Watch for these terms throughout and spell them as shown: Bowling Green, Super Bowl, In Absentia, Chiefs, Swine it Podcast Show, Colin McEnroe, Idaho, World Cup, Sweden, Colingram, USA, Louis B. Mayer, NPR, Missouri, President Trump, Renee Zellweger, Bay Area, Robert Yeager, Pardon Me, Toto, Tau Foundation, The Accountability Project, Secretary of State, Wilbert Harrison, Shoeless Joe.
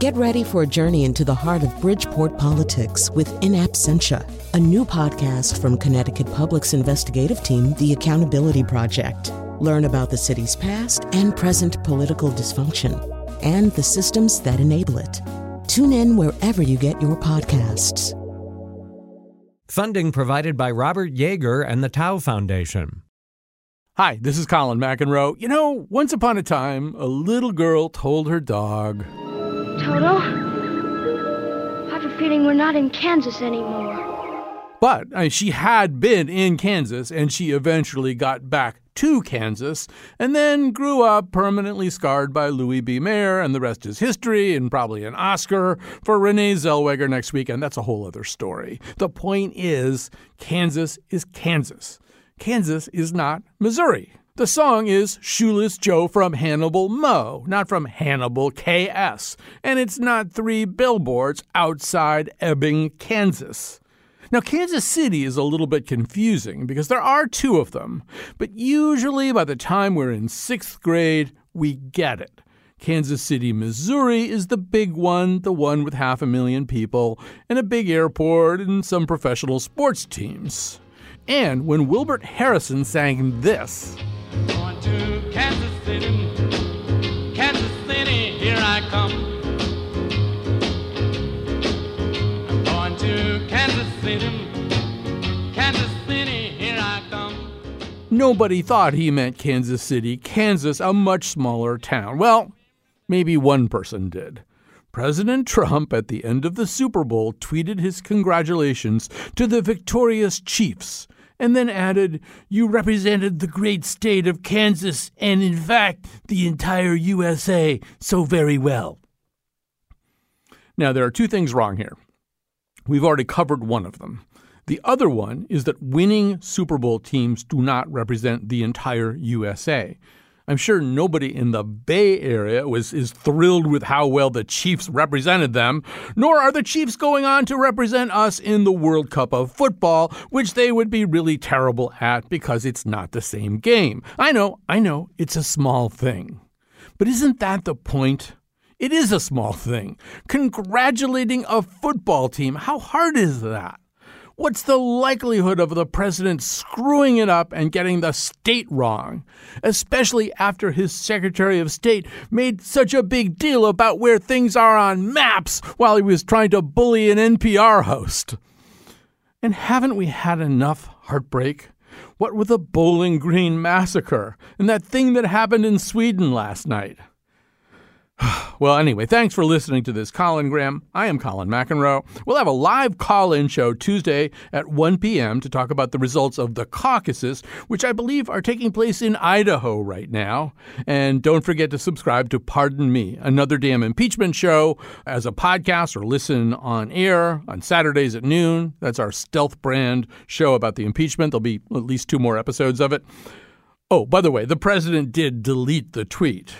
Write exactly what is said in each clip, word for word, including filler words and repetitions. Get ready for a journey into the heart of Bridgeport politics with In Absentia, a new podcast from Connecticut Public's investigative team, The Accountability Project. Learn about the city's past and present political dysfunction and the systems that enable it. Tune in wherever you get your podcasts. Funding provided by Robert Yeager and the Tau Foundation. Hi, this is Colin McEnroe. You know, once upon a time, a little girl told her dog, "Toto, I have a feeling we're not in Kansas anymore." But I mean, she had been in Kansas, and she eventually got back to Kansas, and then grew up permanently scarred by Louis B. Mayer, and the rest is history, and probably an Oscar for Renee Zellweger next week, and that's a whole other story. The point is, Kansas is Kansas. Kansas is not Missouri. The song is Shoeless Joe from Hannibal, Mo, not from Hannibal, K S. And it's not three billboards outside Ebbing, Kansas. Now, Kansas City is a little bit confusing because there are two of them. But usually by the time we're in sixth grade, we get it. Kansas City, Missouri is the big one, the one with half a million people and a big airport and some professional sports teams. And when Wilbert Harrison sang this, "Going to Kansas City, Kansas City, here I come. I'm going to Kansas City, Kansas City, here I come." Nobody thought he meant Kansas City, Kansas, a much smaller town. Well, maybe one person did. President Trump, at the end of the Super Bowl, tweeted his congratulations to the victorious Chiefs, and then added, "You represented the great state of Kansas and, in fact, the entire U S A so very well." Now, there are two things wrong here. We've already covered one of them. The other one is that winning Super Bowl teams do not represent the entire U S A. I'm sure nobody in the Bay Area was is thrilled with how well the Chiefs represented them, nor are the Chiefs going on to represent us in the World Cup of football, which they would be really terrible at because it's not the same game. I know, I know, it's a small thing. But isn't that the point? It is a small thing. Congratulating a football team, how hard is that? What's the likelihood of the president screwing it up and getting the state wrong, especially after his Secretary of State made such a big deal about where things are on maps while he was trying to bully an N P R host? And haven't we had enough heartbreak? What with the Bowling Green massacre and that thing that happened in Sweden last night? Well, anyway, thanks for listening to this Colingram. I am Colin McEnroe. We'll have a live call-in show Tuesday at one p.m. to talk about the results of the caucuses, which I believe are taking place in Idaho right now. And don't forget to subscribe to Pardon Me, Another Damn Impeachment Show, as a podcast or listen on air on Saturdays at noon. That's our stealth brand show about the impeachment. There'll be at least two more episodes of it. Oh, by the way, the president did delete the tweet.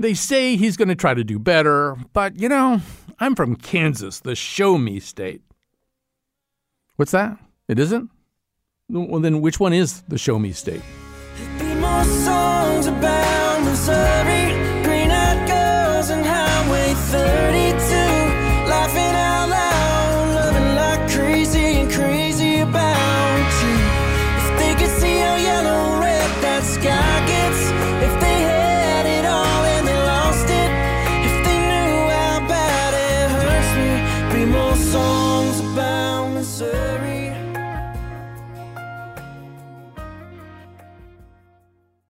They say he's going to try to do better, but, you know, I'm from Kansas, the show-me state. What's that? It isn't? Well, then which one is the show-me state? There'd be more songs about Missouri.